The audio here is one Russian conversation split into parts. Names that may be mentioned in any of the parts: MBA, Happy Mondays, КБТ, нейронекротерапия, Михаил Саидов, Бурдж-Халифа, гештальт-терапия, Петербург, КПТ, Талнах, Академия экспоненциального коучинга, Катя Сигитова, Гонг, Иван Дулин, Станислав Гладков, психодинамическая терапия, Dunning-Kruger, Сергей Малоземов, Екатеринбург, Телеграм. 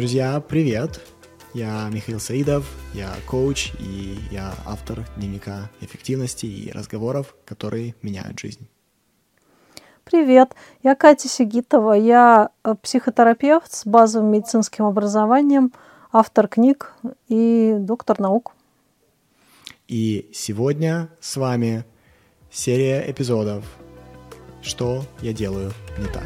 Друзья, привет! Я Михаил Саидов, я коуч и я автор дневника эффективности и разговоров, которые меняют жизнь. Привет, я Катя Сигитова, я психотерапевт с базовым медицинским образованием, автор книг и доктор наук. И сегодня с вами серия эпизодов «Что я делаю не так».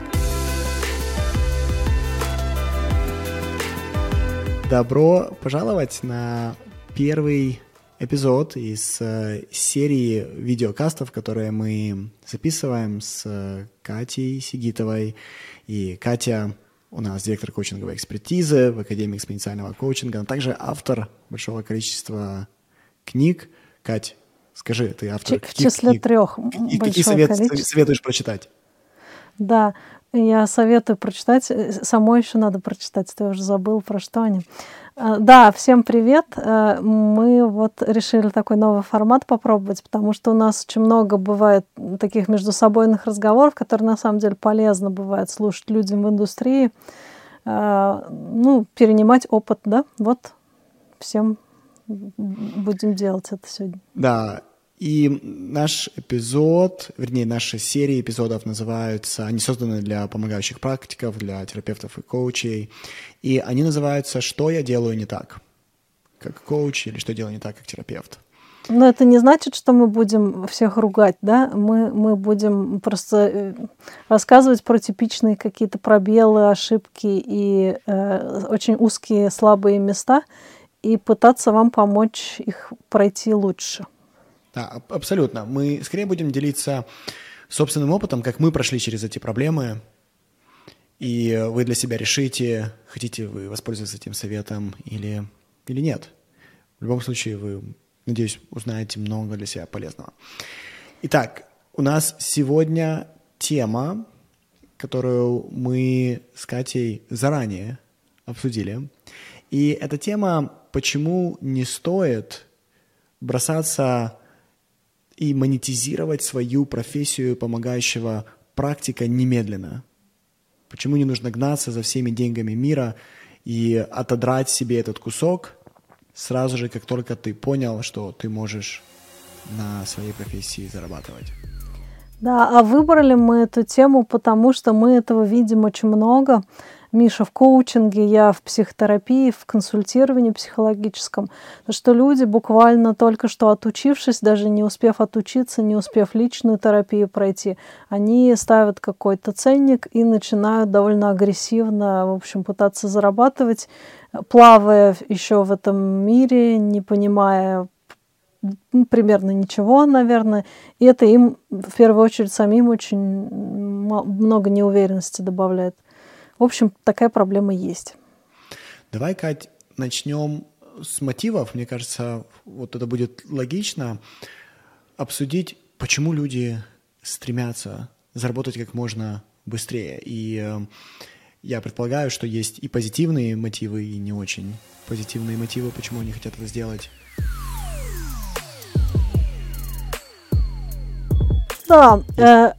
Добро пожаловать на первый эпизод из серии видеокастов, которые мы записываем с Катей Сигитовой. И Катя у нас директор коучинговой экспертизы в Академии экспоненциального коучинга, но также автор большого количества книг. Кать, скажи, ты автор каких книг? В числе трех. И какие советуешь прочитать? Да, я советую прочитать. Самой еще надо прочитать, ты уже забыл, про что они. Да, всем привет. Мы вот решили такой новый формат попробовать, потому что у нас очень много бывает таких междусобойных разговоров, которые на самом деле полезно бывает слушать людям в индустрии. Ну, перенимать опыт, да? Вот всем будем делать это сегодня. Да. И наш эпизод, вернее, наши серии эпизодов называются, они созданы для помогающих практиков, для терапевтов и коучей, и они называются «Что я делаю не так?» как коуч или «Что я делаю не так?» как терапевт. Но это не значит, что мы будем всех ругать, да? Мы будем просто рассказывать про типичные какие-то пробелы, ошибки и очень узкие слабые места и пытаться вам помочь их пройти лучше. Да, абсолютно. Мы скорее будем делиться собственным опытом, как мы прошли через эти проблемы, и вы для себя решите, хотите вы воспользоваться этим советом или нет. В любом случае, вы, надеюсь, узнаете много для себя полезного. Итак, у нас сегодня тема, которую мы с Катей заранее обсудили, и эта тема «Почему не стоит бросаться и монетизировать свою профессию помогающего практика немедленно. Почему не нужно гнаться за всеми деньгами мира и отодрать себе этот кусок сразу же, как только ты понял, что ты можешь на своей профессии зарабатывать? Да, а выбрали мы эту тему, потому что мы этого видим очень много. Миша в коучинге, я в психотерапии, в консультировании психологическом, что люди буквально только что отучившись, даже не успев отучиться, не успев личную терапию пройти, они ставят какой-то ценник и начинают довольно агрессивно, в общем, пытаться зарабатывать, плавая еще в этом мире, не понимая примерно ничего, наверное, и это им в первую очередь самим очень много неуверенности добавляет. В общем, такая проблема есть. Давай, Кать, начнем с мотивов. Мне кажется, вот это будет логично обсудить, почему люди стремятся заработать как можно быстрее. И я предполагаю, что есть и позитивные мотивы, и не очень позитивные мотивы, почему они хотят это сделать. Да,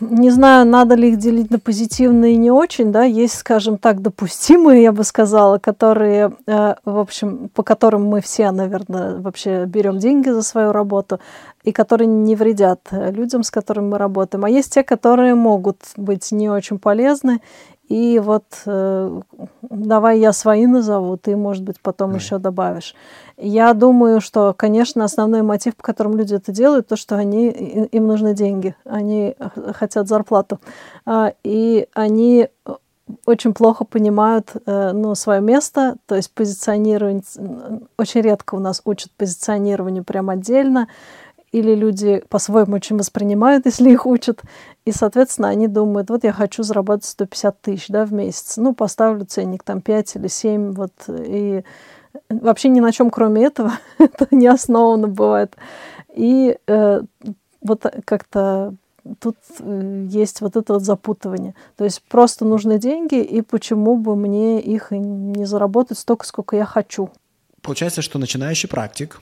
не знаю, надо ли их делить на позитивные и не очень, да, есть, скажем так, допустимые, я бы сказала, которые, в общем, по которым мы все, наверное, вообще берем деньги за свою работу, и которые не вредят людям, с которыми мы работаем, а есть те, которые могут быть не очень полезны, и вот давай я свои назову, ты, может быть, потом еще добавишь. Я думаю, что, конечно, основной мотив, по которому люди это делают, то, что им нужны деньги, они хотят зарплату. И они очень плохо понимают свое место, то есть позиционирование. Очень редко у нас учат позиционированию прям отдельно, или люди по-своему очень воспринимают, если их учат, и, соответственно, они думают, вот я хочу заработать 150 тысяч в месяц, поставлю ценник там 5 или 7, вот, и вообще ни на чем кроме этого это не основано бывает. И вот как-то тут есть вот это вот запутывание. То есть просто нужны деньги, и почему бы мне их не заработать столько, сколько я хочу. Получается, что начинающий практик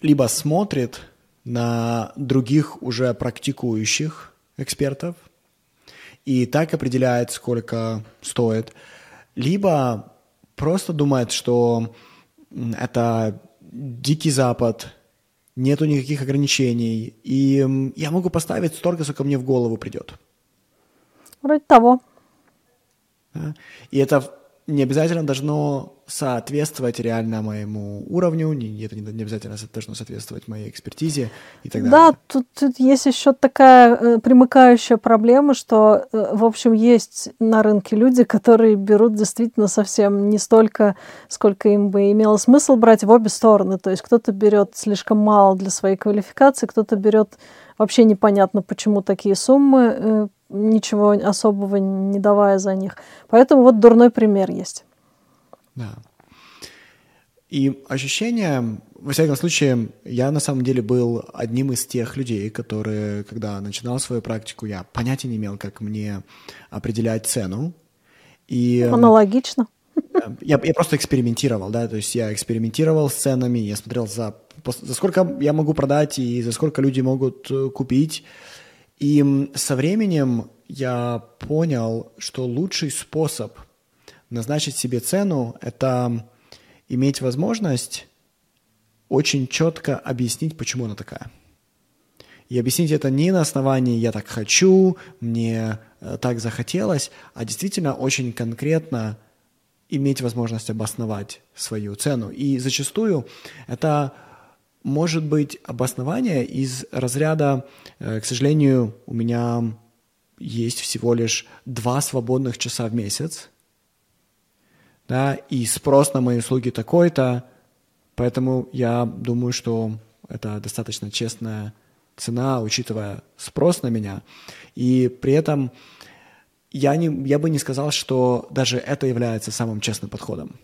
либо смотрит на других уже практикующих экспертов и так определяет, сколько стоит, либо просто думает, что это дикий Запад, нету никаких ограничений, и я могу поставить столько, сколько мне в голову придет. Вроде того. И это не обязательно должно соответствовать реально моему уровню, это не обязательно должно соответствовать моей экспертизе и так далее. Да, тут есть еще такая примыкающая проблема, что, в общем, есть на рынке люди, которые берут действительно совсем не столько, сколько им бы имело смысл брать в обе стороны. То есть кто-то берет слишком мало для своей квалификации, кто-то берет вообще непонятно, почему такие суммы, ничего особого не давая за них. Поэтому вот дурной пример есть. Да. И ощущение, во всяком случае, я на самом деле был одним из тех людей, которые, когда начинал свою практику, я понятия не имел, как мне определять цену. И аналогично. Я просто экспериментировал, да, то есть я экспериментировал с ценами, я смотрел за сколько я могу продать и за сколько люди могут купить. И со временем я понял, что лучший способ назначить себе цену – это иметь возможность очень четко объяснить, почему она такая. И объяснить это не на основании «я так хочу», «мне так захотелось», а действительно очень конкретно иметь возможность обосновать свою цену. И зачастую это может быть обоснование из разряда, к сожалению, у меня есть всего лишь 2 свободных часа в месяц, да, и спрос на мои услуги такой-то, поэтому я думаю, что это достаточно честная цена, учитывая спрос на меня. И при этом я бы не сказал, что даже это является самым честным подходом.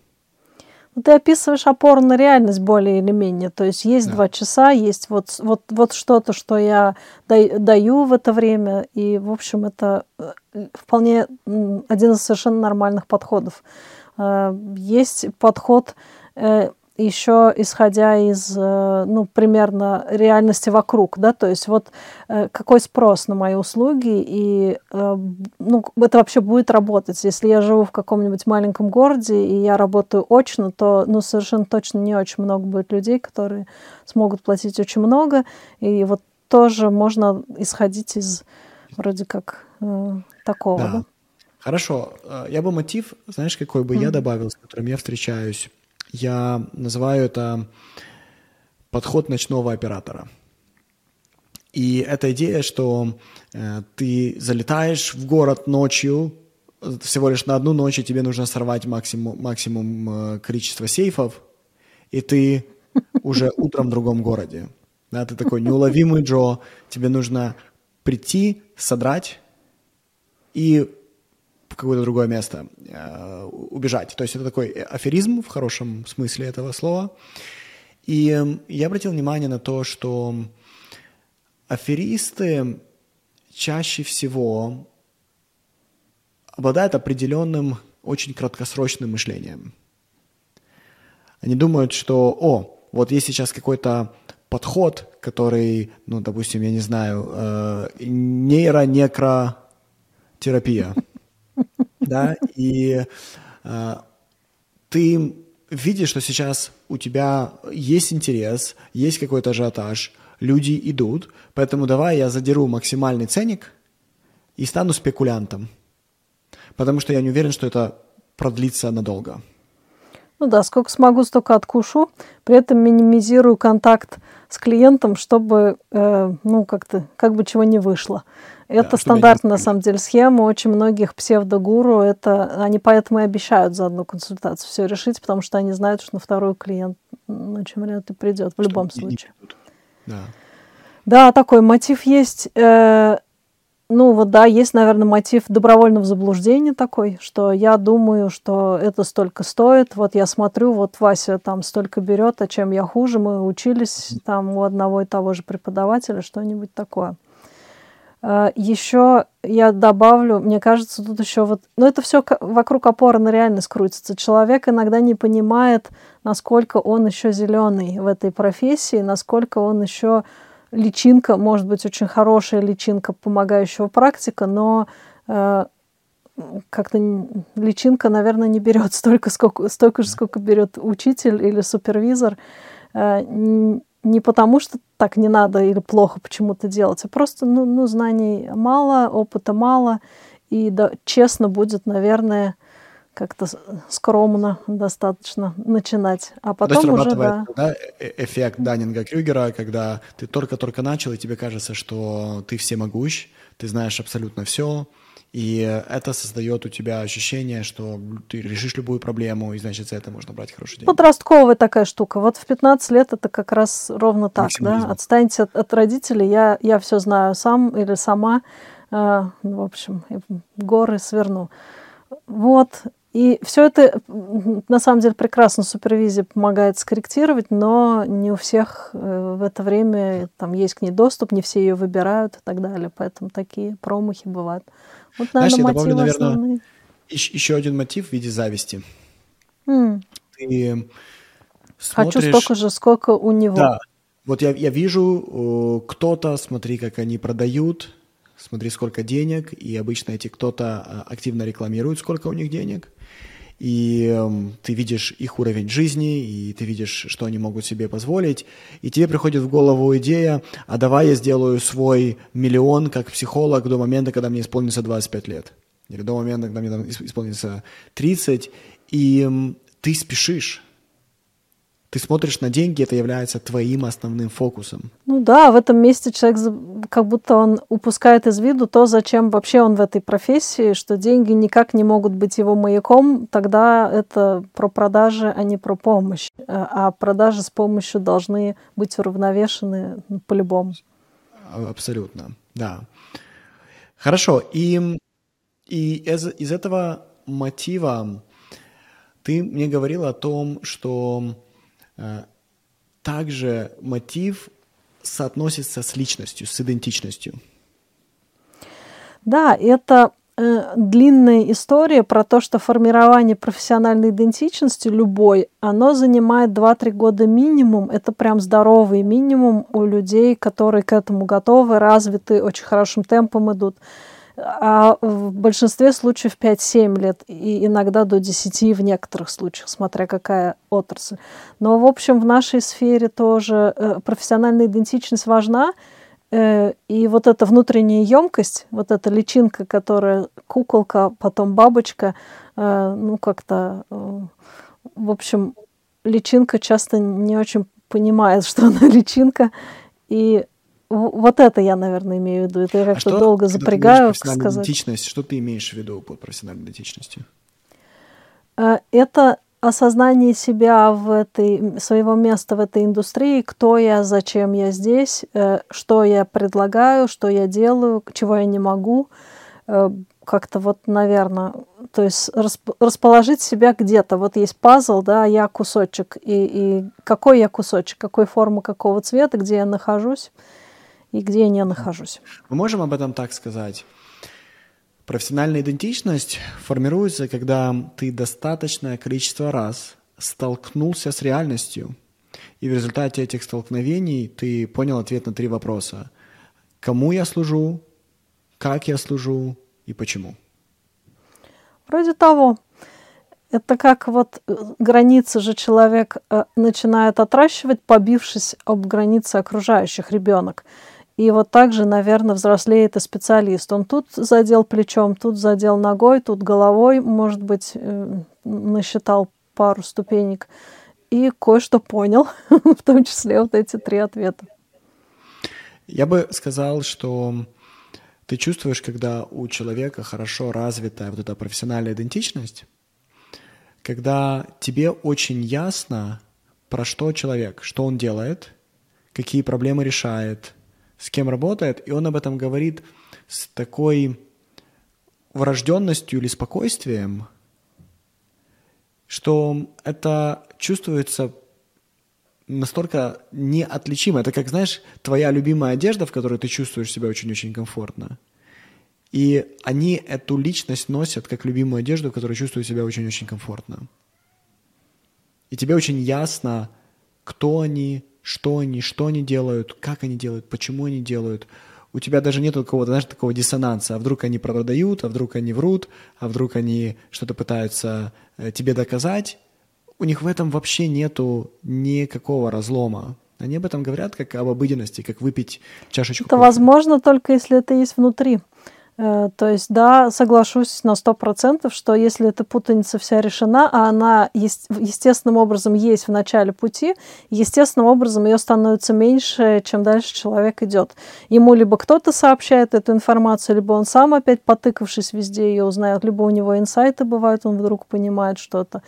Ты описываешь опору на реальность более или менее. То есть есть 2 часа, есть вот что-то, что я даю в это время. И, в общем, это вполне один из совершенно нормальных подходов. Есть подход еще исходя из, примерно реальности вокруг, да, то есть вот какой спрос на мои услуги, и, это вообще будет работать. Если я живу в каком-нибудь маленьком городе, и я работаю очно, то, совершенно точно не очень много будет людей, которые смогут платить очень много, и вот тоже можно исходить из вроде как такого, да. Хорошо. Я бы мотив, знаешь, какой бы я добавил, с которым я встречаюсь, я называю это подход ночного оператора. И эта идея, что ты залетаешь в город ночью, всего лишь на 1 ночь, и тебе нужно сорвать максимум количества сейфов, и ты уже утром в другом городе. Да, ты такой неуловимый Джо, тебе нужно прийти, содрать и в какое-то другое место убежать. То есть это такой аферизм в хорошем смысле этого слова. И я обратил внимание на то, что аферисты чаще всего обладают определенным очень краткосрочным мышлением. Они думают, что вот есть сейчас какой-то подход, который, допустим, я не знаю, нейронекротерапия. Да, и ты видишь, что сейчас у тебя есть интерес, есть какой-то ажиотаж, люди идут, поэтому давай я задеру максимальный ценник и стану спекулянтом, потому что я не уверен, что это продлится надолго. Сколько смогу, столько откушу, при этом минимизирую контакт с клиентом, чтобы, как бы чего не вышло. Это стандартная, на самом деле, схема. Очень многих псевдогуру, они поэтому и обещают за одну консультацию все решить, потому что они знают, что на вторую клиент очень вряд ли придет, в любом случае. Да, такой мотив есть. Есть, наверное, мотив добровольного заблуждения такой, что я думаю, что это столько стоит, вот я смотрю, вот Вася там столько берет, а чем я хуже, мы учились там у одного и того же преподавателя, что-нибудь такое. Еще я добавлю, мне кажется, тут еще это все вокруг опоры на реальность крутится. Человек иногда не понимает, насколько он еще зеленый в этой профессии, насколько он еще личинка, может быть, очень хорошая личинка помогающего практика, но как-то личинка, наверное, не берет столько же, сколько берет учитель или супервизор. Не потому, что так не надо или плохо почему-то делать, а просто знаний мало, опыта мало, и да, честно будет, наверное, как-то скромно достаточно начинать. А потом то уже, да, эффект Даннинга-Крюгера, когда ты только-только начал, и тебе кажется, что ты всемогущ, ты знаешь абсолютно все, и это создает у тебя ощущение, что ты решишь любую проблему, и, значит, за это можно брать хороший день. Подростковая такая штука. Вот в 15 лет это как раз ровно так, да? Отстаньте от родителей, я все знаю сам или сама. В общем, горы сверну. Вот. И все это, на самом деле, прекрасно супервизия помогает скорректировать, но не у всех в это время там есть к ней доступ, не все ее выбирают и так далее. Поэтому такие промахи бывают. Вот, наверное, знаешь, я добавлю, наверное, еще один мотив в виде зависти. Ты смотришь... Хочу столько же, сколько у него. Да. Вот я вижу кто-то, смотри, как они продают, смотри, сколько денег, и обычно эти кто-то активно рекламирует, сколько у них денег, и ты видишь их уровень жизни, и ты видишь, что они могут себе позволить, и тебе приходит в голову идея, а давай я сделаю свой миллион как психолог до момента, когда мне исполнится 25 лет, или до момента, когда мне исполнится 30, и ты спешишь. Ты смотришь на деньги, это является твоим основным фокусом. Ну да, в этом месте человек как будто он упускает из виду то, зачем вообще он в этой профессии, что деньги никак не могут быть его маяком, тогда это про продажи, а не про помощь. А продажи с помощью должны быть уравновешены по-любому. Абсолютно, да. Хорошо, и из этого мотива ты мне говорила о том, что... Также мотив соотносится с личностью, с идентичностью. Да, это длинная история про то, что формирование профессиональной идентичности любой, оно занимает 2-3 года минимум. Это прям здоровый минимум у людей, которые к этому готовы, развиты, очень хорошим темпом идут. А в большинстве случаев 5-7 лет, и иногда до 10 в некоторых случаях, смотря какая отрасль. Но, в общем, в нашей сфере тоже профессиональная идентичность важна, и вот эта внутренняя емкость, вот эта личинка, которая куколка, потом бабочка, в общем, личинка часто не очень понимает, что она личинка, и вот это я, наверное, имею в виду. Это я как-то долго запрягаю, сказать. Идентичность, что ты имеешь в виду под профессиональной идентичностью? Это осознание себя своего места в этой индустрии, кто я, зачем я здесь, что я предлагаю, что я делаю, чего я не могу. Как-то вот, наверное, то есть расположить себя где-то. Вот есть пазл, да, я кусочек. И какой я кусочек, какой формы, какого цвета, где я нахожусь. И где я не нахожусь. Мы можем об этом так сказать. Профессиональная идентичность формируется, когда ты достаточное количество раз столкнулся с реальностью, и в результате этих столкновений ты понял ответ на 3 вопроса. Кому я служу, как я служу и почему? Вроде того. Это как вот границы же человек начинает отращивать, побившись об границы окружающих ребенок. И вот так же, наверное, взрослеет и специалист. Он тут задел плечом, тут задел ногой, тут головой, может быть, насчитал пару ступенек. И кое-что понял, в том числе вот эти 3 ответа. Я бы сказал, что ты чувствуешь, когда у человека хорошо развитая вот эта профессиональная идентичность, когда тебе очень ясно, про что человек, что он делает, какие проблемы решает, с кем работает, и он об этом говорит с такой врожденностью или спокойствием, что это чувствуется настолько неотличимо. Это как, знаешь, твоя любимая одежда, в которой ты чувствуешь себя очень-очень комфортно. И они эту личность носят как любимую одежду, в которой чувствуют себя очень-очень комфортно. И тебе очень ясно, кто они, что они делают, как они делают, почему они делают. у тебя даже нет какого-то, знаешь, такого диссонанса. А вдруг они продают, а вдруг они врут, а вдруг они что-то пытаются тебе доказать. У них в этом вообще нету никакого разлома. Они об этом говорят как об обыденности, как выпить чашечку. Это кофе. Возможно только если это есть внутри. То есть, да, соглашусь на 100%, что если эта путаница вся решена, а она естественным образом есть в начале пути, естественным образом ее становится меньше, чем дальше человек идет. Ему либо кто-то сообщает эту информацию, либо он сам опять, потыкавшись везде, ее узнает, либо у него инсайты бывают, он вдруг понимает что-то.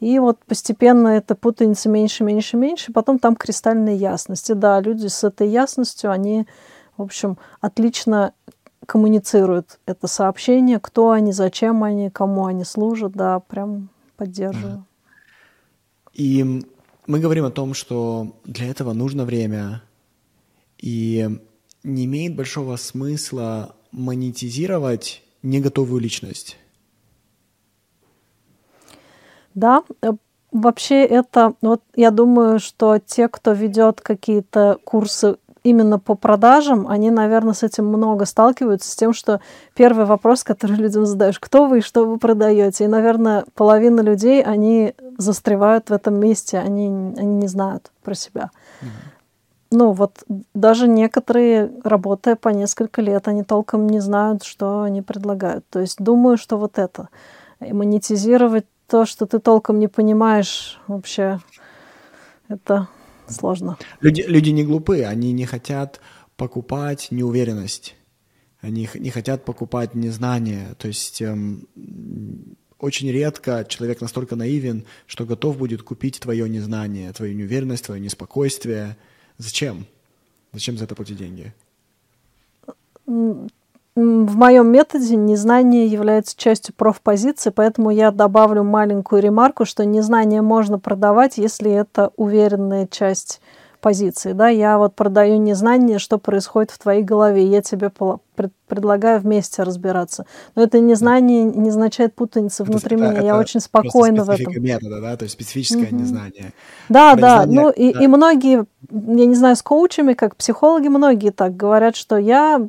И вот постепенно эта путаница меньше, потом там кристальная ясность. И да, люди с этой ясностью, они, в общем, отлично коммуницируют это сообщение, кто они, зачем они, кому они служат, да, прям поддерживаю. И мы говорим о том, что для этого нужно время, и не имеет большого смысла монетизировать неготовую личность. Да, вообще это, вот я думаю, что те, кто ведет какие-то курсы именно по продажам, они, наверное, с этим много сталкиваются, с тем, что первый вопрос, который людям задаешь, кто вы и что вы продаете, и, наверное, половина людей, они застревают в этом месте, они не знают про себя. Ну вот даже некоторые, работая по несколько лет, они толком не знают, что они предлагают. То есть думаю, что вот это, и монетизировать то, что ты толком не понимаешь вообще, это... сложно. Люди не глупы, они не хотят покупать неуверенность, они не хотят покупать незнание. То есть очень редко человек настолько наивен, что готов будет купить твое незнание, твою неуверенность, твое неспокойствие. Зачем? Зачем за это платить деньги? В моем методе незнание является частью профпозиции, поэтому я добавлю маленькую ремарку, что незнание можно продавать, если это уверенная часть позиции. Да? Я вот продаю незнание, что происходит в твоей голове, я тебе предлагаю вместе разбираться. Но это незнание не означает путаница внутри меня, я очень спокойна в этом. Метода, да? То есть специфическое незнание. Да, да, незнание, ну и многие... я не знаю, с коучами, как психологи, многие так говорят, что я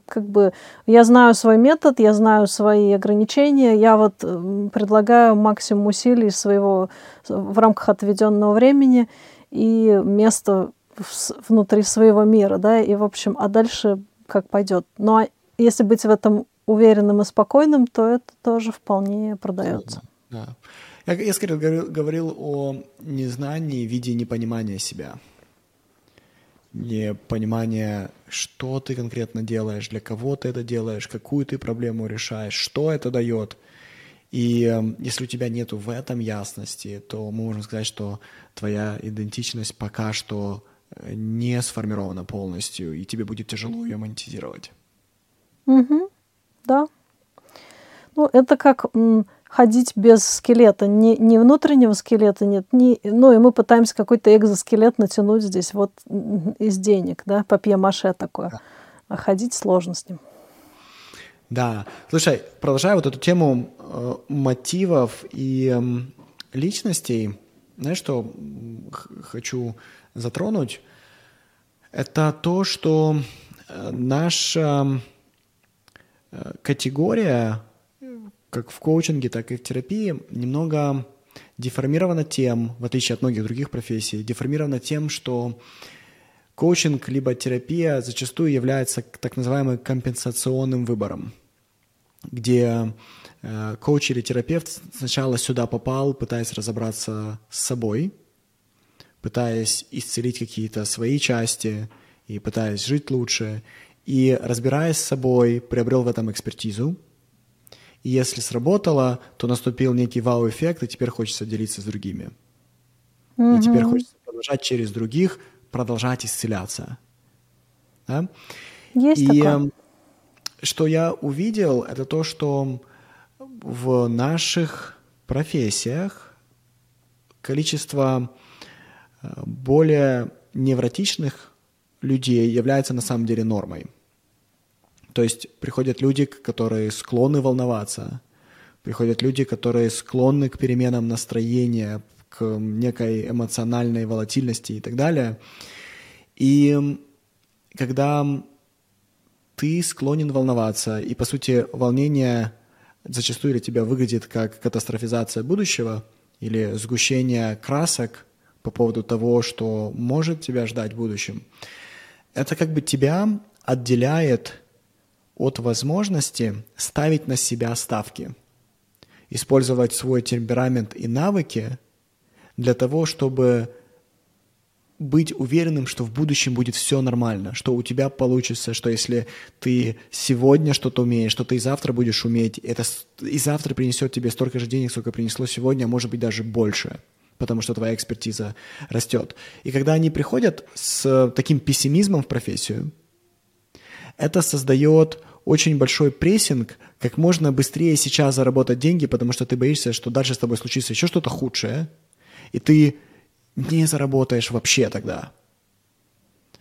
знаю свой метод, я знаю свои ограничения, я вот предлагаю максимум усилий своего в рамках отведенного времени и места внутри своего мира, да, и, в общем, а дальше как пойдет. Но если быть в этом уверенным и спокойным, то это тоже вполне продается. Да. Я скорее говорил о незнании в виде непонимания себя. Непонимание, что ты конкретно делаешь, для кого ты это делаешь, какую ты проблему решаешь, что это дает. И если у тебя нету в этом ясности, то мы можем сказать, что твоя идентичность пока что не сформирована полностью, и тебе будет тяжело ее монетизировать. Угу. Да. Ну, это как... ходить без скелета, ни внутреннего скелета нет, ну и мы пытаемся какой-то экзоскелет натянуть здесь вот из денег, да, папье-маше такое, да. А ходить сложно с ним. Да, слушай, продолжая вот эту тему мотивов и личностей, знаешь, что хочу затронуть, это то, что наша категория как в коучинге, так и в терапии, немного деформировано тем, в отличие от многих других профессий, деформировано тем, что коучинг либо терапия зачастую является так называемым компенсационным выбором, где коуч или терапевт сначала сюда попал, пытаясь разобраться с собой, пытаясь исцелить какие-то свои части и пытаясь жить лучше, и, разбираясь с собой, приобрел в этом экспертизу. И если сработало, то наступил некий вау-эффект, и теперь хочется делиться с другими. Mm-hmm. И теперь хочется продолжать через других, продолжать исцеляться. Да? Есть такое. Что я увидел, это то, что в наших профессиях количество более невротичных людей является на самом деле нормой. То есть приходят люди, которые склонны волноваться, приходят люди, которые склонны к переменам настроения, к некой эмоциональной волатильности и так далее. И когда ты склонен волноваться, и, по сути, волнение зачастую для тебя выглядит как катастрофизация будущего или сгущение красок по поводу того, что может тебя ждать в будущем. Это как бы тебя отделяет от возможности ставить на себя ставки, использовать свой темперамент и навыки для того, чтобы быть уверенным, что в будущем будет все нормально, что у тебя получится, что если ты сегодня что-то умеешь, что ты и завтра будешь уметь, это и завтра принесет тебе столько же денег, сколько принесло сегодня, а может быть даже больше, потому что твоя экспертиза растет. И когда они приходят с таким пессимизмом в профессию, это создает очень большой прессинг, как можно быстрее сейчас заработать деньги, потому что ты боишься, что дальше с тобой случится еще что-то худшее, и ты не заработаешь вообще тогда.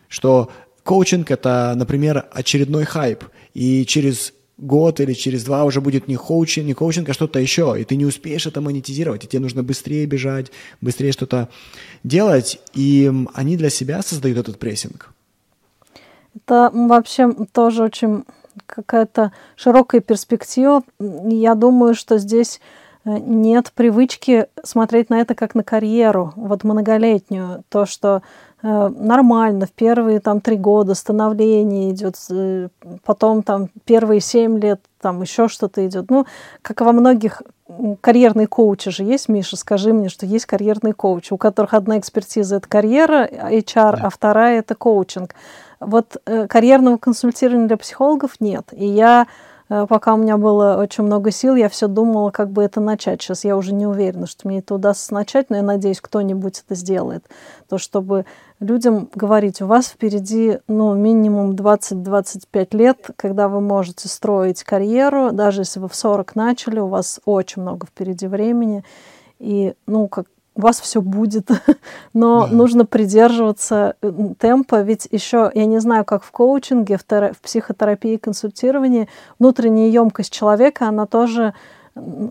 Что коучинг – это, например, очередной хайп, и через год или через два уже будет не коучинг, а что-то еще, и ты не успеешь это монетизировать, и тебе нужно быстрее бежать, быстрее что-то делать, и они для себя создают этот прессинг. Это вообще тоже очень какая-то широкая перспектива. Я думаю, что здесь нет привычки смотреть на это как на карьеру, вот многолетнюю, то, что нормально в первые 3 года становление идет, потом первые 7 лет еще что-то идет. Ну, как во многих карьерные коучи же есть, Миша, скажи мне, что есть карьерные коучи, у которых одна экспертиза – это карьера, HR, да, а вторая – это коучинг. Вот карьерного консультирования для психологов нет, и я... Пока у меня было очень много сил, я все думала, как бы это начать. Сейчас я уже не уверена, что мне это удастся начать, но я надеюсь, кто-нибудь это сделает. То, чтобы людям говорить, у вас впереди минимум 20-25 лет, когда вы можете строить карьеру. Даже если вы в 40 начали, у вас очень много впереди времени. И, у вас все будет, но нужно придерживаться темпа, ведь еще, я не знаю, как в коучинге, в психотерапии, консультировании, внутренняя емкость человека, она тоже,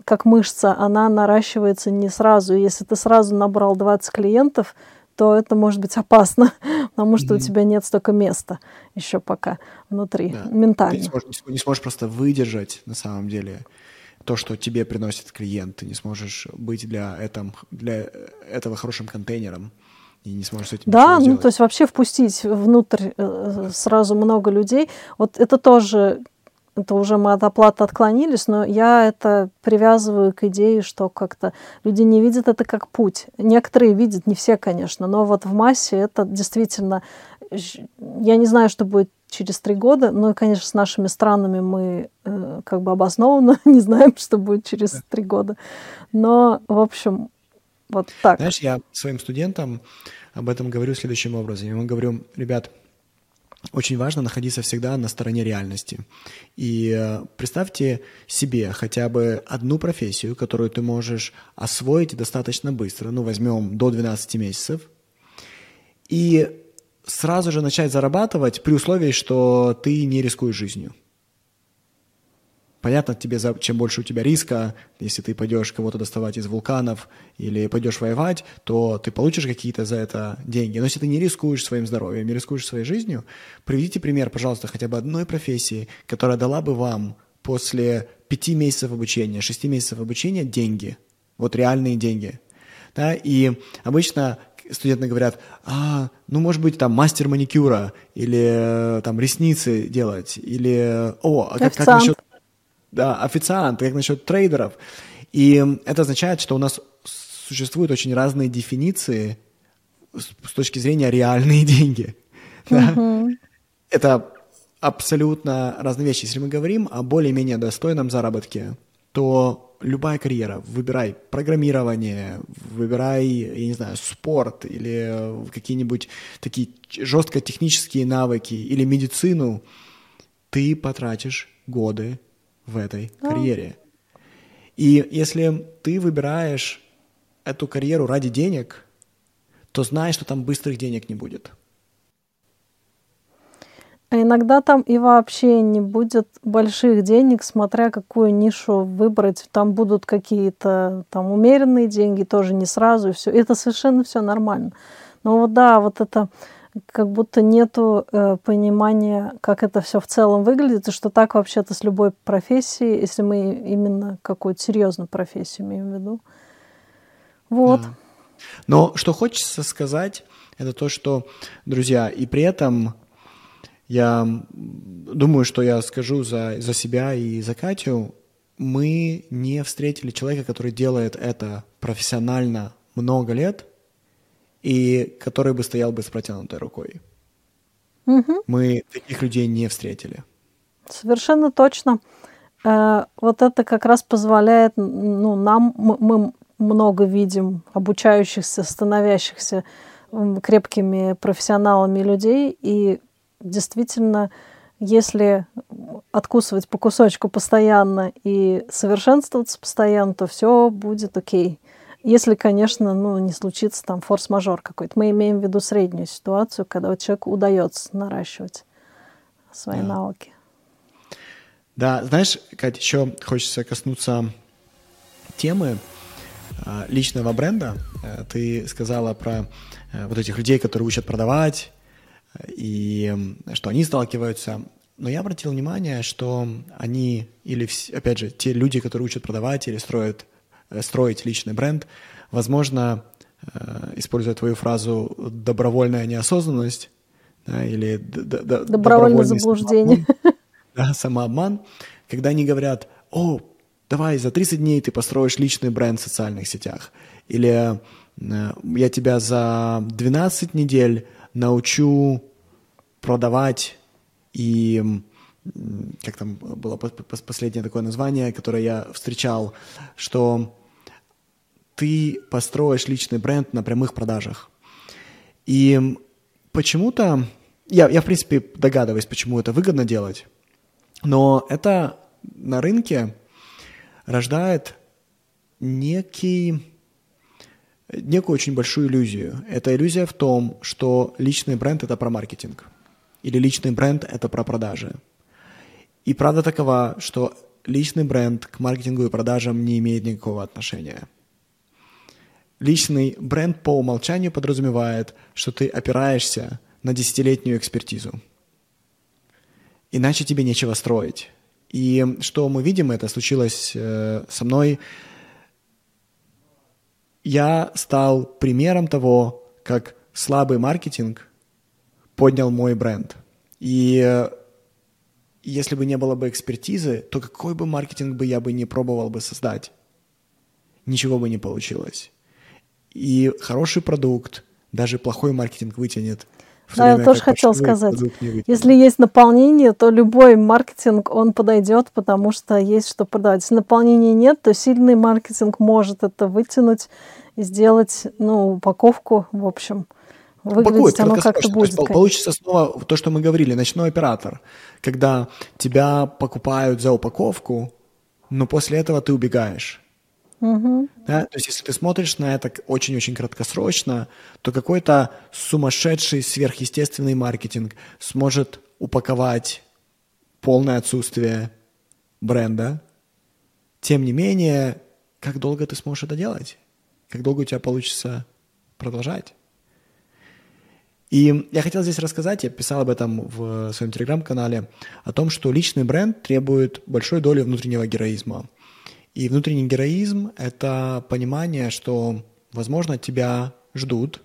как мышца, она наращивается не сразу. Если ты сразу набрал 20 клиентов, то это может быть опасно, потому что у тебя нет столько места еще пока внутри, ментально. Ты не сможешь просто выдержать, на самом деле, то, что тебе приносит клиент, ты не сможешь быть для этого хорошим контейнером и не сможешь с этим ничего делать. То есть вообще впустить внутрь сразу много людей. Вот это тоже, это уже мы от оплаты отклонились, но я это привязываю к идее, что как-то люди не видят это как путь. Некоторые видят, не все, конечно, но вот в массе это действительно... Я не знаю, что будет через 3 года, и, конечно, с нашими странами мы обоснованно не знаем, что будет через 3 года. Но, в общем, вот так. Знаешь, я своим студентам об этом говорю следующим образом. Я ему говорю, ребят, очень важно находиться всегда на стороне реальности. И представьте себе хотя бы одну профессию, которую ты можешь освоить достаточно быстро, возьмем до 12 месяцев, и сразу же начать зарабатывать при условии, что ты не рискуешь жизнью. Понятно, тебе чем больше у тебя риска, если ты пойдешь кого-то доставать из вулканов или пойдешь воевать, то ты получишь какие-то за это деньги. Но если ты не рискуешь своим здоровьем, не рискуешь своей жизнью, приведите пример, пожалуйста, хотя бы одной профессии, которая дала бы вам после 5 месяцев обучения, 6 месяцев обучения деньги, реальные деньги. Да? И обычно... Студенты говорят, может быть, мастер маникюра или ресницы делать, или официант, как насчет трейдеров. И это означает, что у нас существуют очень разные дефиниции с точки зрения реальные деньги. Mm-hmm. Да? Это абсолютно разные вещи. Если мы говорим о более-менее достойном заработке, то любая карьера, выбирай программирование, выбирай, спорт или какие-нибудь такие жестко технические навыки или медицину, ты потратишь годы в этой карьере. И если ты выбираешь эту карьеру ради денег, то знай, что там быстрых денег не будет. А иногда там и вообще не будет больших денег, смотря какую нишу выбрать. Там будут какие-то умеренные деньги, тоже не сразу, и все. Это совершенно все нормально. Но вот это как будто нету понимания, как это все в целом выглядит, и что так вообще-то с любой профессией, если мы именно какую-то серьезную профессию имеем в виду. Вот. Да. Но что хочется сказать, это то, что, друзья, и при этом я думаю, что я скажу за себя и за Катю, мы не встретили человека, который делает это профессионально много лет, и который бы стоял бы с протянутой рукой. Угу. Мы таких людей не встретили. Совершенно точно. Вот это как раз позволяет, ну, нам, мы много видим обучающихся, становящихся крепкими профессионалами людей, и действительно, если откусывать по кусочку постоянно и совершенствоваться постоянно, то все будет окей. Если, конечно, ну, не случится там форс-мажор какой-то. Мы имеем в виду среднюю ситуацию, когда вот человеку удается наращивать свои навыки. Да, знаешь, Катя, еще хочется коснуться темы личного бренда. Ты сказала про вот этих людей, которые учат продавать, и что они сталкиваются. Но я обратил внимание, что они, или, опять же, те люди, которые учат продавать или строить личный бренд, возможно, используя твою фразу «добровольная неосознанность», да, или «добровольное заблуждение», самообман, когда они говорят: «О, давай за 30 дней ты построишь личный бренд в социальных сетях», или «Я тебя за 12 недель научу продавать и...» Как там было последнее такое название, которое я встречал, что ты построишь личный бренд на прямых продажах. И почему-то, я в принципе догадываюсь, почему это выгодно делать, но это на рынке рождает некую очень большую иллюзию. Эта иллюзия в том, что личный бренд – это про маркетинг, или личный бренд – это про продажи. И правда такова, что личный бренд к маркетингу и продажам не имеет никакого отношения. Личный бренд по умолчанию подразумевает, что ты опираешься на десятилетнюю экспертизу. Иначе тебе нечего строить. И что мы видим, это случилось со мной. Я стал примером того, как слабый маркетинг поднял мой бренд. И если бы не было бы экспертизы, то какой бы маркетинг бы я бы не пробовал бы создать, ничего бы не получилось. И хороший продукт, даже плохой маркетинг вытянет. Да, я тоже хотела сказать, если есть наполнение, то любой маркетинг, он подойдет, потому что есть что продавать. Если наполнения нет, то сильный маркетинг может это вытянуть и сделать, ну, упаковку, в общем. Выглядит оно как-то будет. Получится снова то, что мы говорили, ночной оператор. Когда тебя покупают за упаковку, но после этого ты убегаешь. Угу. Да? То есть если ты смотришь на это очень-очень краткосрочно, то какой-то сумасшедший сверхъестественный маркетинг сможет упаковать полное отсутствие бренда. Тем не менее, как долго ты сможешь это делать? Как долго у тебя получится продолжать? И я хотел здесь рассказать, я писал об этом в своем телеграм-канале, о том, что личный бренд требует большой доли внутреннего героизма. И внутренний героизм – это понимание, что, возможно, тебя ждут,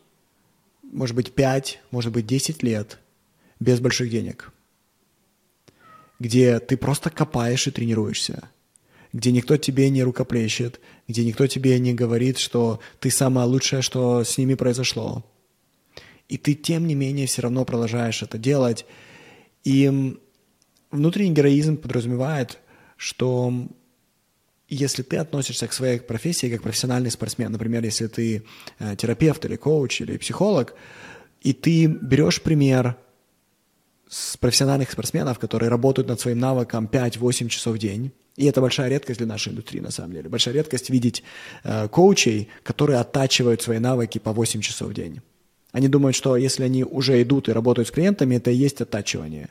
может быть, 5, может быть, 10 лет без больших денег, где ты просто копаешь и тренируешься, где никто тебе не рукоплещет, где никто тебе не говорит, что ты самое лучшее, что с ними произошло. И ты, тем не менее, все равно продолжаешь это делать. И внутренний героизм подразумевает, что если ты относишься к своей профессии как профессиональный спортсмен, например, если ты терапевт или коуч или психолог, и ты берешь пример с профессиональных спортсменов, которые работают над своим навыком 5-8 часов в день, и это большая редкость для нашей индустрии, на самом деле. Большая редкость видеть коучей, которые оттачивают свои навыки по 8 часов в день. Они думают, что если они уже идут и работают с клиентами, это и есть оттачивание.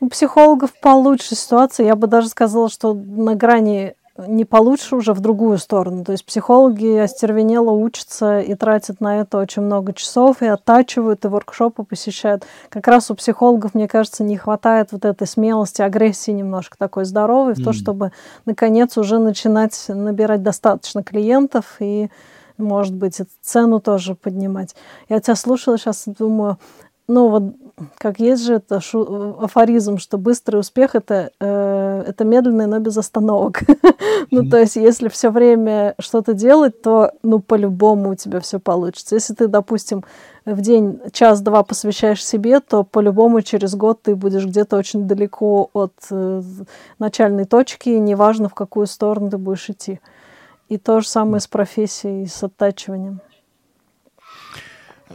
У психологов получше ситуация. Я бы даже сказала, что на грани не получше уже в другую сторону. То есть психологи остервенело учатся и тратят на это очень много часов, и оттачивают, и воркшопы посещают. Как раз у психологов, мне кажется, не хватает вот этой смелости, агрессии немножко такой здоровой, в то, чтобы, наконец, уже начинать набирать достаточно клиентов и, может быть, эту цену тоже поднимать. Я тебя слушала сейчас и думаю, ну вот, как есть же это афоризм, что быстрый успех это медленный, но без остановок. Ну, то есть, если все время что-то делать, то, ну, по-любому у тебя все получится. Если ты, допустим, в день час-два посвящаешь себе, то по-любому через год ты будешь где-то очень далеко от начальной точки, неважно, в какую сторону ты будешь идти. И то же самое с профессией, с оттачиванием.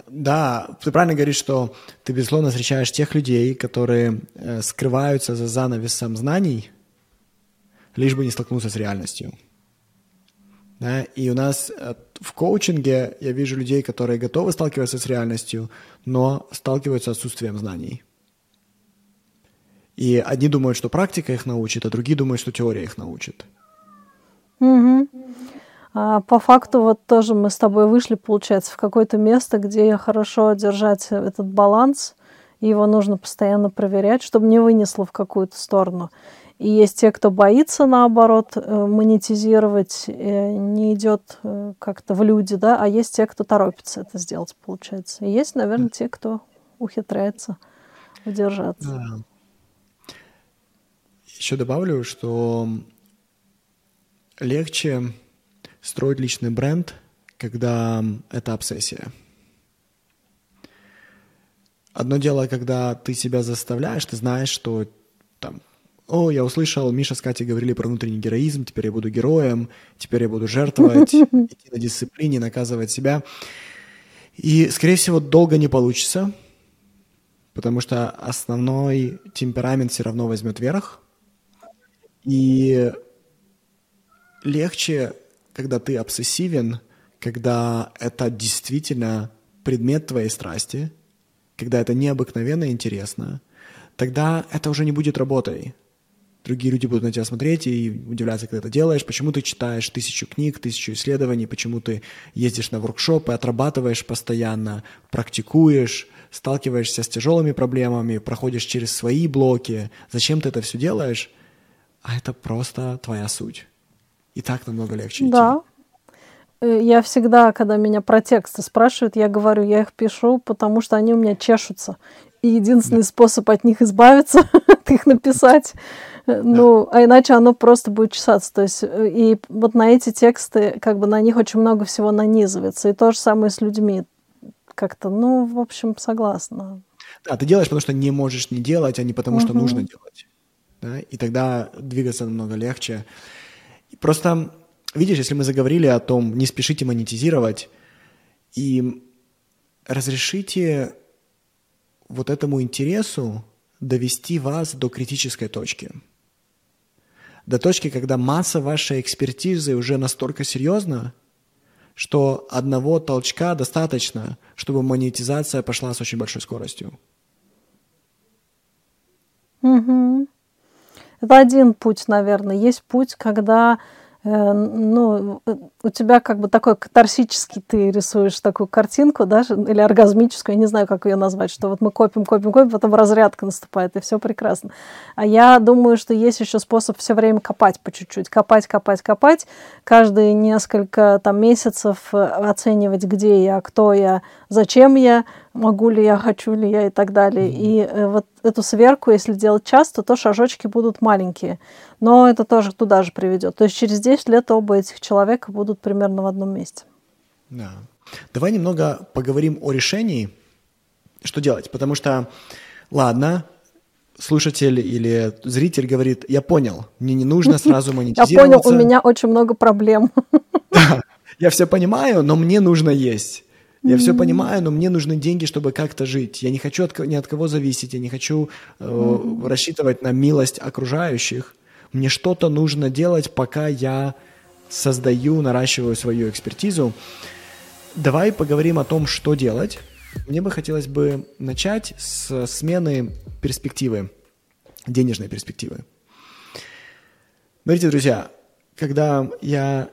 Да, ты правильно говоришь, что ты, безусловно, встречаешь тех людей, которые скрываются за занавесом знаний, лишь бы не столкнуться с реальностью. Да? И у нас в коучинге я вижу людей, которые готовы сталкиваться с реальностью, но сталкиваются с отсутствием знаний. И одни думают, что практика их научит, а другие думают, что теория их научит. Угу. По факту вот тоже мы с тобой вышли, получается, в какое-то место, где хорошо держать этот баланс, и его нужно постоянно проверять, чтобы не вынесло в какую-то сторону. И есть те, кто боится, наоборот, монетизировать, не идет как-то в люди, да, а есть те, кто торопится это сделать, получается. И есть, наверное, те, кто ухитряется удержаться. Да. Еще добавлю, что легче строить личный бренд, когда это обсессия. Одно дело, когда ты себя заставляешь, ты знаешь, что там, о, я услышал, Миша с Катей говорили про внутренний героизм, теперь я буду героем, теперь я буду жертвовать, идти на дисциплине, наказывать себя. И, скорее всего, долго не получится, потому что основной темперамент все равно возьмет верх. И легче, когда ты обсессивен, когда это действительно предмет твоей страсти, когда это необыкновенно интересно, тогда это уже не будет работой. Другие люди будут на тебя смотреть и удивляться, когда ты делаешь, почему ты читаешь 1000 книг, 1000 исследований, почему ты ездишь на воркшопы, отрабатываешь постоянно, практикуешь, сталкиваешься с тяжелыми проблемами, проходишь через свои блоки. Зачем ты это все делаешь? А это просто твоя суть. И так намного легче идти. Да. Я всегда, когда меня про тексты спрашивают, я говорю, я их пишу, потому что они у меня чешутся. И единственный способ от них избавиться, от их написать, ну, а иначе оно просто будет чесаться. То есть, и вот на эти тексты, как бы на них очень много всего нанизывается. И то же самое с людьми. Как-то, ну, в общем, согласна. Да, ты делаешь, потому что не можешь не делать, а не потому, что нужно делать. Да? И тогда двигаться намного легче. Просто, видишь, если мы заговорили о том, не спешите монетизировать и разрешите вот этому интересу довести вас до критической точки. До точки, когда масса вашей экспертизы уже настолько серьезна, что одного толчка достаточно, чтобы монетизация пошла с очень большой скоростью. Mm-hmm. Это один путь, наверное. Есть путь, когда ну, у тебя как бы такой катарсический, ты рисуешь такую картинку, даже или оргазмическую, я не знаю, как ее назвать, что вот мы копим, потом разрядка наступает, и все прекрасно. А я думаю, что есть еще способ все время копать по чуть-чуть, копать, каждые несколько там месяцев оценивать, где я, кто я, зачем я, могу ли я, хочу ли я и так далее. И вот эту сверку, если делать часто, то шажочки будут маленькие. Но это тоже туда же приведет. То есть через 10 лет оба этих человека будут примерно в одном месте. Да. Давай немного поговорим о решении, что делать. Потому что, ладно, слушатель или зритель говорит, я понял, мне не нужно сразу монетизироваться. Я понял, у меня очень много проблем. Да, я все понимаю, но мне нужно есть. Я все понимаю, но мне нужны деньги, чтобы как-то жить. Я не хочу ни от кого зависеть, я не хочу рассчитывать на милость окружающих. Мне что-то нужно делать, пока я создаю, наращиваю свою экспертизу. Давай поговорим о том, что делать. Мне бы хотелось бы начать с смены перспективы, денежной перспективы. Смотрите, друзья, когда я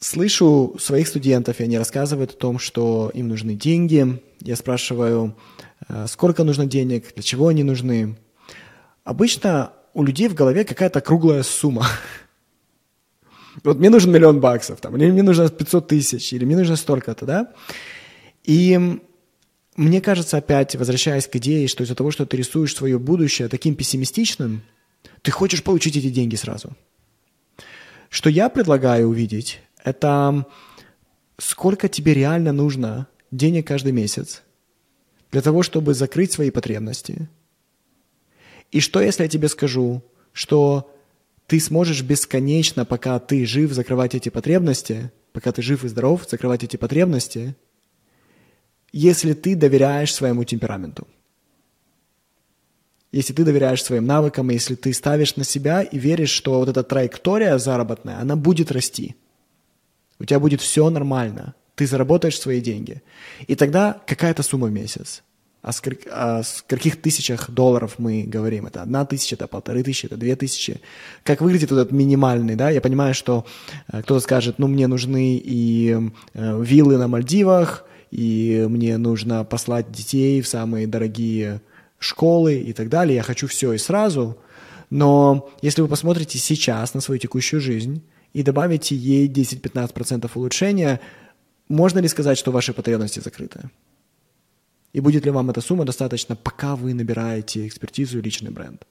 слышу своих студентов, и они рассказывают о том, что им нужны деньги, я спрашиваю, сколько нужно денег, для чего они нужны. Обычно у людей в голове какая-то круглая сумма. Вот мне нужен $1 000 000, там, или мне нужно 500 000, или мне нужно столько-то, да? И мне кажется, опять возвращаясь к идее, что из-за того, что ты рисуешь свое будущее таким пессимистичным, ты хочешь получить эти деньги сразу. Что я предлагаю увидеть, это сколько тебе реально нужно денег каждый месяц для того, чтобы закрыть свои потребности. И что, если я тебе скажу, что ты сможешь бесконечно, пока ты жив, закрывать эти потребности, пока ты жив и здоров, закрывать эти потребности, если ты доверяешь своему темпераменту, если ты доверяешь своим навыкам, если ты ставишь на себя и веришь, что вот эта траектория заработная, она будет расти. У тебя будет все нормально. Ты заработаешь свои деньги. И тогда какая-то сумма в месяц. О скольких тысячах $1 мы говорим? Это 1000, это 1500, это 2000. Как выглядит вот этот минимальный, да? Я понимаю, что кто-то скажет, ну, мне нужны и виллы на Мальдивах, и мне нужно послать детей в самые дорогие школы и так далее. Я хочу все и сразу. Но если вы посмотрите сейчас на свою текущую жизнь и добавите ей 10-15% улучшения, можно ли сказать, что ваши потребности закрыты? И будет ли вам эта сумма достаточно, пока вы набираете экспертизу и личный бренд?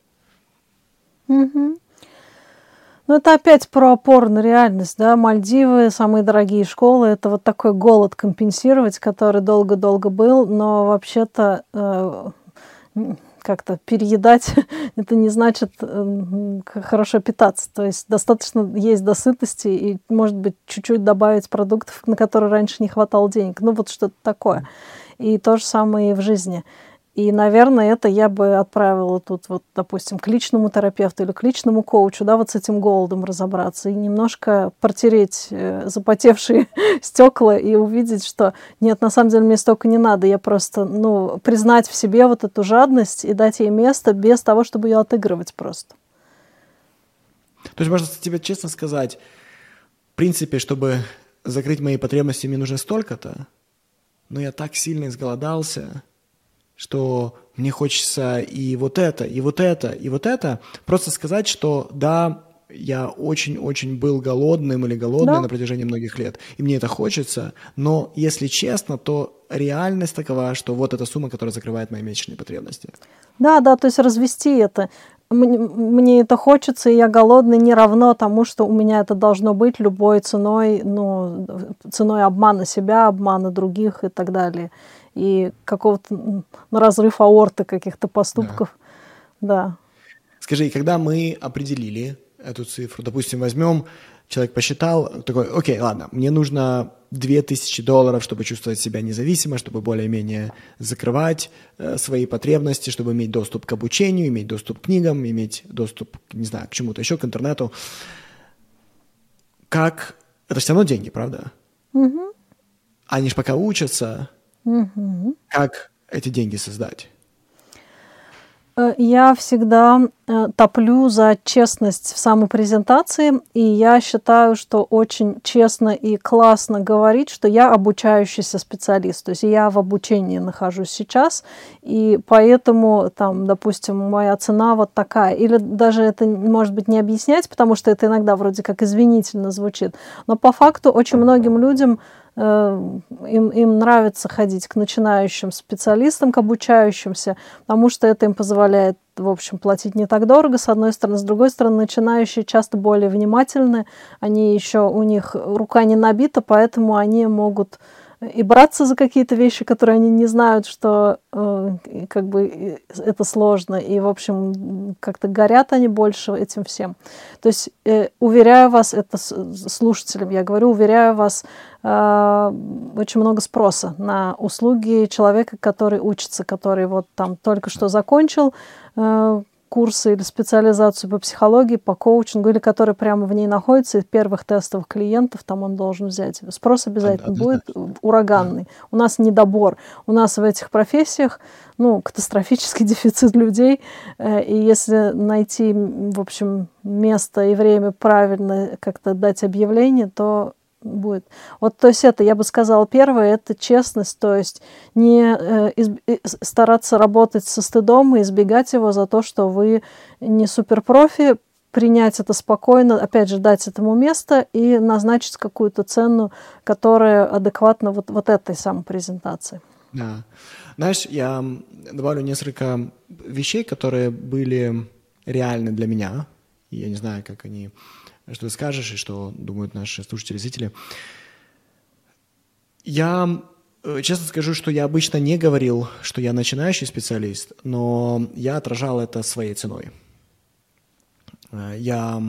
Угу. Ну, это опять про опор на реальность, да, Мальдивы, самые дорогие школы, это вот такой голод компенсировать, который долго-долго был, но вообще-то как-то переедать, это не значит хорошо питаться. То есть достаточно есть до сытости и, может быть, чуть-чуть добавить продуктов, на которые раньше не хватало денег. Ну, вот что-то такое. И то же самое и в жизни. И, наверное, это я бы отправила тут, вот, допустим, к личному терапевту или к личному коучу, да, вот с этим голодом разобраться и немножко протереть запотевшие стекла и увидеть, что нет, на самом деле мне столько не надо, я просто, ну, признать в себе вот эту жадность и дать ей место без того, чтобы ее отыгрывать просто. То есть, можно тебе честно сказать, в принципе, чтобы закрыть мои потребности, мне нужно столько-то, но я так сильно изголодался, что мне хочется и вот это, и вот это, и вот это. Просто сказать, что да, я очень-очень был голодным или голодной, да, на протяжении многих лет, и мне это хочется, но если честно, то реальность такова, что вот эта сумма, которая закрывает мои месячные потребности. Да, то есть развести это. Мне это хочется, и я голодный, не равно тому, что у меня это должно быть любой ценой, ну, ценой обмана себя, обмана других и так далее. И какого-то, ну, разрыв аорты каких-то поступков. Да. Скажи, когда мы определили эту цифру, допустим, возьмем, человек посчитал, такой, окей, ладно, мне нужно $2000, чтобы чувствовать себя независимо, чтобы более-менее закрывать свои потребности, чтобы иметь доступ к обучению, иметь доступ к книгам, иметь доступ, не знаю, к чему-то еще, к интернету. Как? Это все равно деньги, правда? Угу. Они же пока учатся. Угу. Как эти деньги создать? Я всегда топлю за честность в самопрезентации, и я считаю, что очень честно и классно говорить, что я обучающийся специалист, то есть я в обучении нахожусь сейчас, и поэтому, там, допустим, моя цена вот такая, или даже это, может быть, не объяснять, потому что это иногда вроде как извинительно звучит, но по факту очень многим людям им нравится ходить к начинающим специалистам, к обучающимся, потому что это им позволяет, в общем, платить не так дорого, с одной стороны. С другой стороны, начинающие часто более внимательны, они еще, у них рука не набита, поэтому они могут и браться за какие-то вещи, которые они не знают, что как бы это сложно, и, в общем, как-то горят они больше этим всем. То есть, уверяю вас, это слушателям я говорю, уверяю вас, очень много спроса на услуги человека, который учится, который вот там только что закончил курсы или специализацию по психологии, по коучингу, или который прямо в ней находится, и первых тестовых клиентов там он должен взять. Спрос обязательно будет ураганный. Да. У нас недобор. У нас в этих профессиях катастрофический дефицит людей. И если найти, в общем, место и время правильно как-то дать объявление, то будет. То есть это, я бы сказала, первое, это честность, то есть не стараться работать со стыдом и избегать его за то, что вы не суперпрофи, принять это спокойно, опять же, дать этому место и назначить какую-то цену, которая адекватна вот этой самой презентации. Да. Знаешь, я добавлю несколько вещей, которые были реальны для меня. Я не знаю, как они... Что ты скажешь, и что думают наши слушатели, зрители. Я честно скажу, что я обычно не говорил, что я начинающий специалист, но я отражал это своей ценой. Я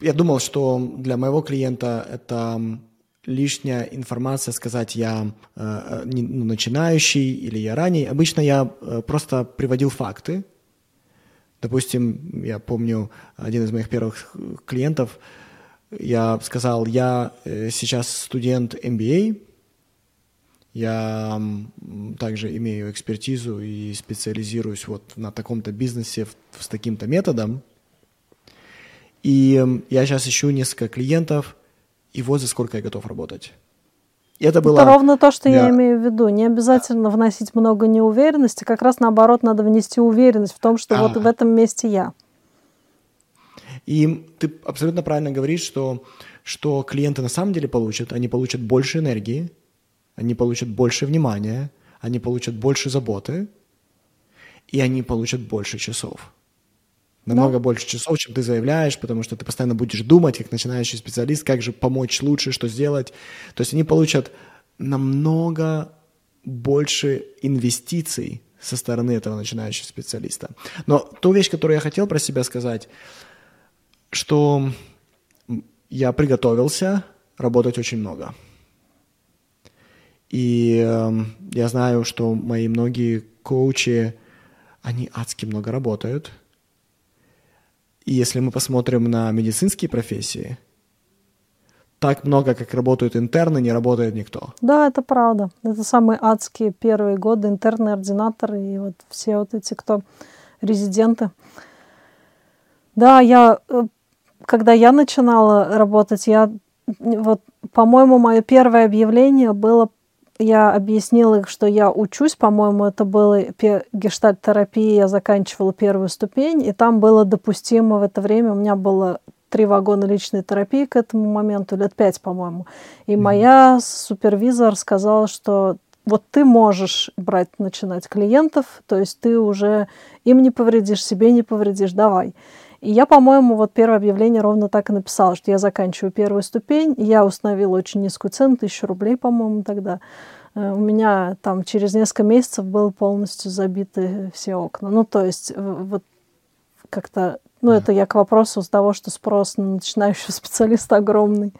думал, что для моего клиента это лишняя информация сказать «я начинающий» или «я ранний». Обычно я просто приводил факты. Допустим, я помню, один из моих первых клиентов, я сказал, я сейчас студент MBA, я также имею экспертизу и специализируюсь на таком-то бизнесе с таким-то методом, и я сейчас ищу несколько клиентов, и вот за сколько я готов работать. Это ровно то, что я имею в виду. Не обязательно вносить много неуверенности. Как раз наоборот, надо внести уверенность в том, что вот в этом месте я. И ты абсолютно правильно говоришь, что клиенты на самом деле получат. Они получат больше энергии, они получат больше внимания, они получат больше заботы, и они получат больше часов. Намного больше часов, чем ты заявляешь, потому что ты постоянно будешь думать, как начинающий специалист, как же помочь лучше, что сделать. То есть они получат намного больше инвестиций со стороны этого начинающего специалиста. Но ту вещь, которую я хотел про себя сказать, что я приготовился работать очень много. И я знаю, что мои многие коучи, они адски много работают. И если мы посмотрим на медицинские профессии, так много, как работают интерны, не работает никто. Да, это правда. Это самые адские первые годы, интерны, ординаторы и все эти, кто резиденты. Да, когда я начинала работать, по-моему, мое первое объявление было. Я объяснила их, что я учусь, по-моему, это было гештальт-терапия, я заканчивала первую ступень, и там было допустимо в это время, у меня было 3 вагона личной терапии к этому моменту, лет 5, по-моему, и моя супервизор сказала, что ты можешь начинать клиентов, то есть ты уже им не повредишь, себе не повредишь, давай. И я, по-моему, первое объявление ровно так и написала, что я заканчиваю первую ступень, я установила очень низкую цену, 1000 рублей, по-моему, тогда. У меня там через несколько месяцев были полностью забиты все окна. То есть как-то... это я к вопросу с того, что спрос на начинающего специалиста огромный.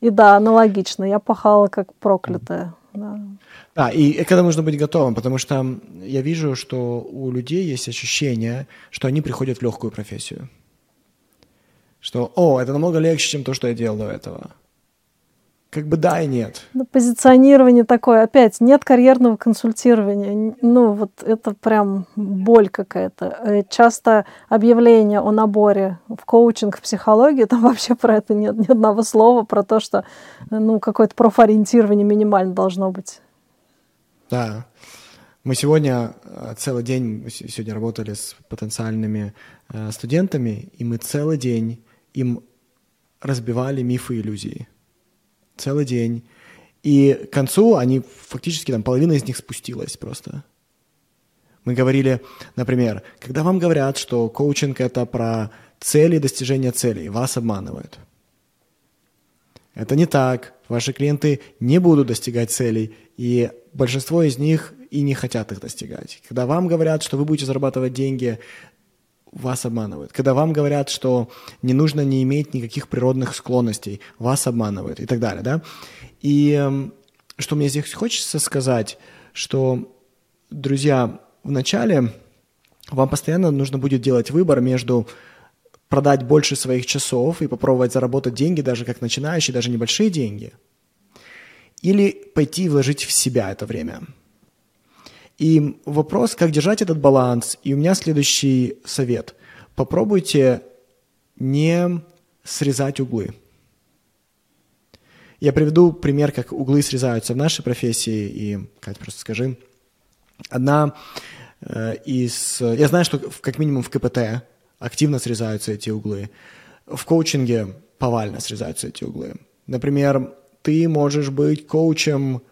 И да, аналогично, я пахала как проклятая. Да. Да, и к этому нужно быть готовым, потому что я вижу, что у людей есть ощущение, что они приходят в легкую профессию. Что, это намного легче, чем то, что я делал до этого. Как бы да и нет. Позиционирование такое, опять, нет карьерного консультирования. Это прям боль какая-то. Часто объявления о наборе в коучинг, в психологии, там вообще про это нет ни одного слова, про то, что какое-то профориентирование минимально должно быть. Да. Мы сегодня целый день, работали с потенциальными студентами, и мы целый день им разбивали мифы и иллюзии. Целый день. И к концу они фактически, половина из них спустилась просто. Мы говорили, например, когда вам говорят, что коучинг – это про цели, достижение целей, вас обманывают. Это не так. Ваши клиенты не будут достигать целей, и большинство из них и не хотят их достигать. Когда вам говорят, что вы будете зарабатывать деньги, вас обманывают. Когда вам говорят, что не нужно не иметь никаких природных склонностей, вас обманывают и так далее, да? И что мне здесь хочется сказать, что, друзья, вначале вам постоянно нужно будет делать выбор между продать больше своих часов и попробовать заработать деньги, даже как начинающий, даже небольшие деньги, или пойти и вложить в себя это время. И вопрос, как держать этот баланс. И у меня следующий совет. Попробуйте не срезать углы. Я приведу пример, как углы срезаются в нашей профессии. И, Кать, просто скажи. Одна из... Я знаю, что как минимум в КПТ активно срезаются эти углы. В коучинге повально срезаются эти углы. Например, ты можешь быть коучем,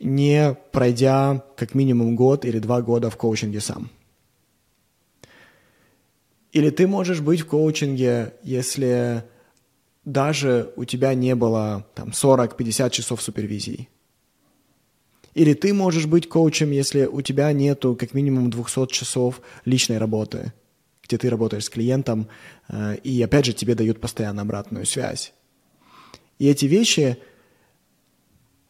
не пройдя как минимум год или 2 года в коучинге сам. Или ты можешь быть в коучинге, если даже у тебя не было там 40-50 часов супервизии. Или ты можешь быть коучем, если у тебя нету как минимум 200 часов личной работы, где ты работаешь с клиентом, и опять же тебе дают постоянно обратную связь. И эти вещи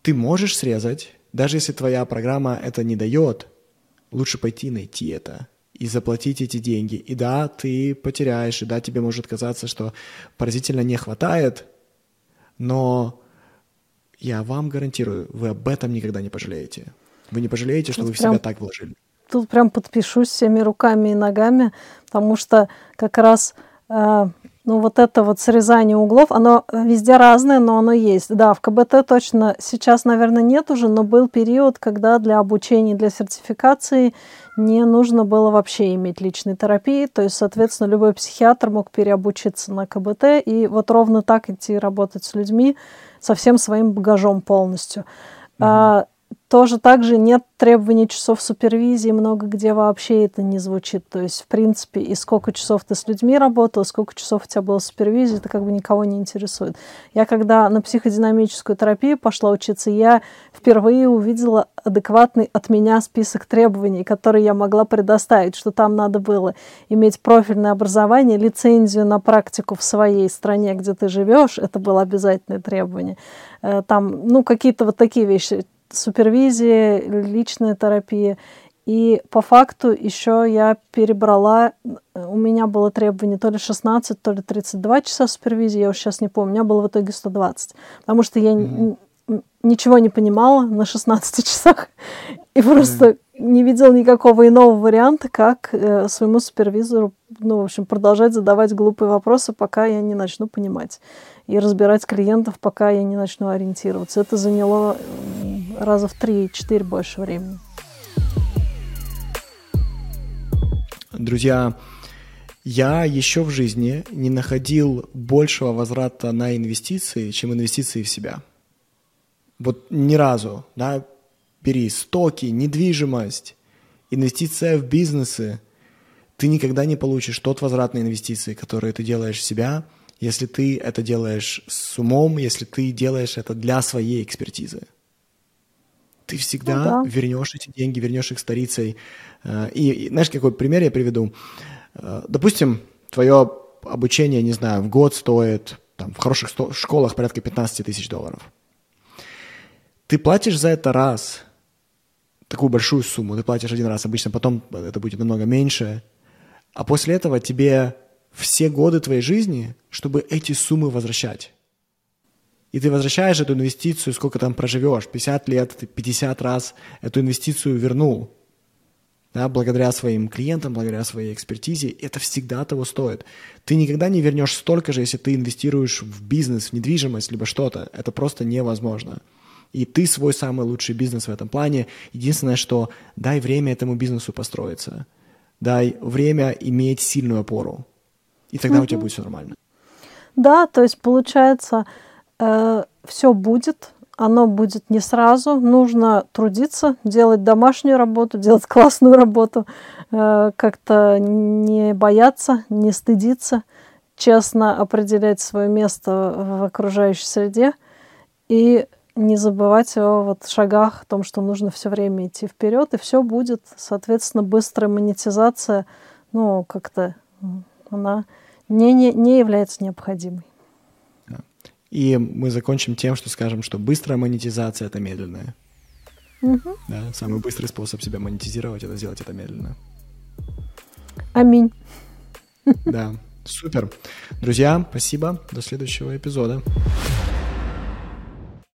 ты можешь срезать, даже если твоя программа это не дает, лучше пойти найти это и заплатить эти деньги. И да, ты потеряешь, и да, тебе может казаться, что поразительно не хватает, но я вам гарантирую, вы об этом никогда не пожалеете. Вы не пожалеете, что вы в себя так вложили. Тут прям подпишусь всеми руками и ногами, потому что как раз... Ну, вот это вот срезание углов, оно везде разное, но оно есть. Да, в КБТ точно сейчас, наверное, нет уже, но был период, когда для обучения, для сертификации не нужно было вообще иметь личной терапии. То есть, соответственно, любой психиатр мог переобучиться на КБТ и вот ровно так идти работать с людьми со всем своим багажом полностью. Mm-hmm. Тоже также нет требований часов супервизии, много где вообще это не звучит. То есть, в принципе, и сколько часов ты с людьми работал, сколько часов у тебя было супервизии, это как бы никого не интересует. Я когда на психодинамическую терапию пошла учиться, я впервые увидела адекватный от меня список требований, которые я могла предоставить, что там надо было иметь профильное образование, лицензию на практику в своей стране, где ты живешь, это было обязательное требование. Там, ну, какие-то вот такие вещи. Супервизия, личная терапия. И по факту еще я перебрала, у меня было требование то ли 16, то ли 32 часа супервизии, я уже сейчас не помню, у меня было в итоге 120, потому что я ничего не понимала на 16 часах и просто не видела никакого иного варианта, как своему супервизору, ну, в общем, продолжать задавать глупые вопросы, пока я не начну понимать. И разбирать клиентов, пока я не начну ориентироваться. Это заняло раза в 3-4 больше времени. Друзья, я еще в жизни не находил большего возврата на инвестиции, чем инвестиции в себя. Вот ни разу, да, бери стоки, недвижимость, инвестиция в бизнесы. Ты никогда не получишь тот возврат на инвестиции, которые ты делаешь в себя, если ты это делаешь с умом, если ты делаешь это для своей экспертизы. Ты всегда вернешь эти деньги, вернешь их старицей. И знаешь, какой пример я приведу? Допустим, твое обучение, не знаю, в год стоит там, в хороших школах порядка $15 тысяч. Ты платишь за это раз такую большую сумму, ты платишь один раз, обычно потом это будет намного меньше, а после этого тебе... все годы твоей жизни, чтобы эти суммы возвращать. И ты возвращаешь эту инвестицию, сколько там проживешь, 50 лет, ты 50 раз эту инвестицию вернул. Да, благодаря своим клиентам, благодаря своей экспертизе. Это всегда того стоит. Ты никогда не вернешь столько же, если ты инвестируешь в бизнес, в недвижимость, либо что-то. Это просто невозможно. И ты свой самый лучший бизнес в этом плане. Единственное, что дай время этому бизнесу построиться. Дай время иметь сильную опору. И тогда у тебя будет все нормально. Да, то есть получается, все будет, оно будет не сразу. Нужно трудиться, делать домашнюю работу, делать классную работу, как-то не бояться, не стыдиться, честно определять свое место в окружающей среде и не забывать о вот шагах, о том, что нужно все время идти вперед, и все будет, соответственно, быстрая монетизация, ну, как-то она не является необходимой. И мы закончим тем, что скажем, что быстрая монетизация – это медленная. Да, самый быстрый способ себя монетизировать – это сделать это медленно. Аминь. Да, супер. Друзья, спасибо. До следующего эпизода.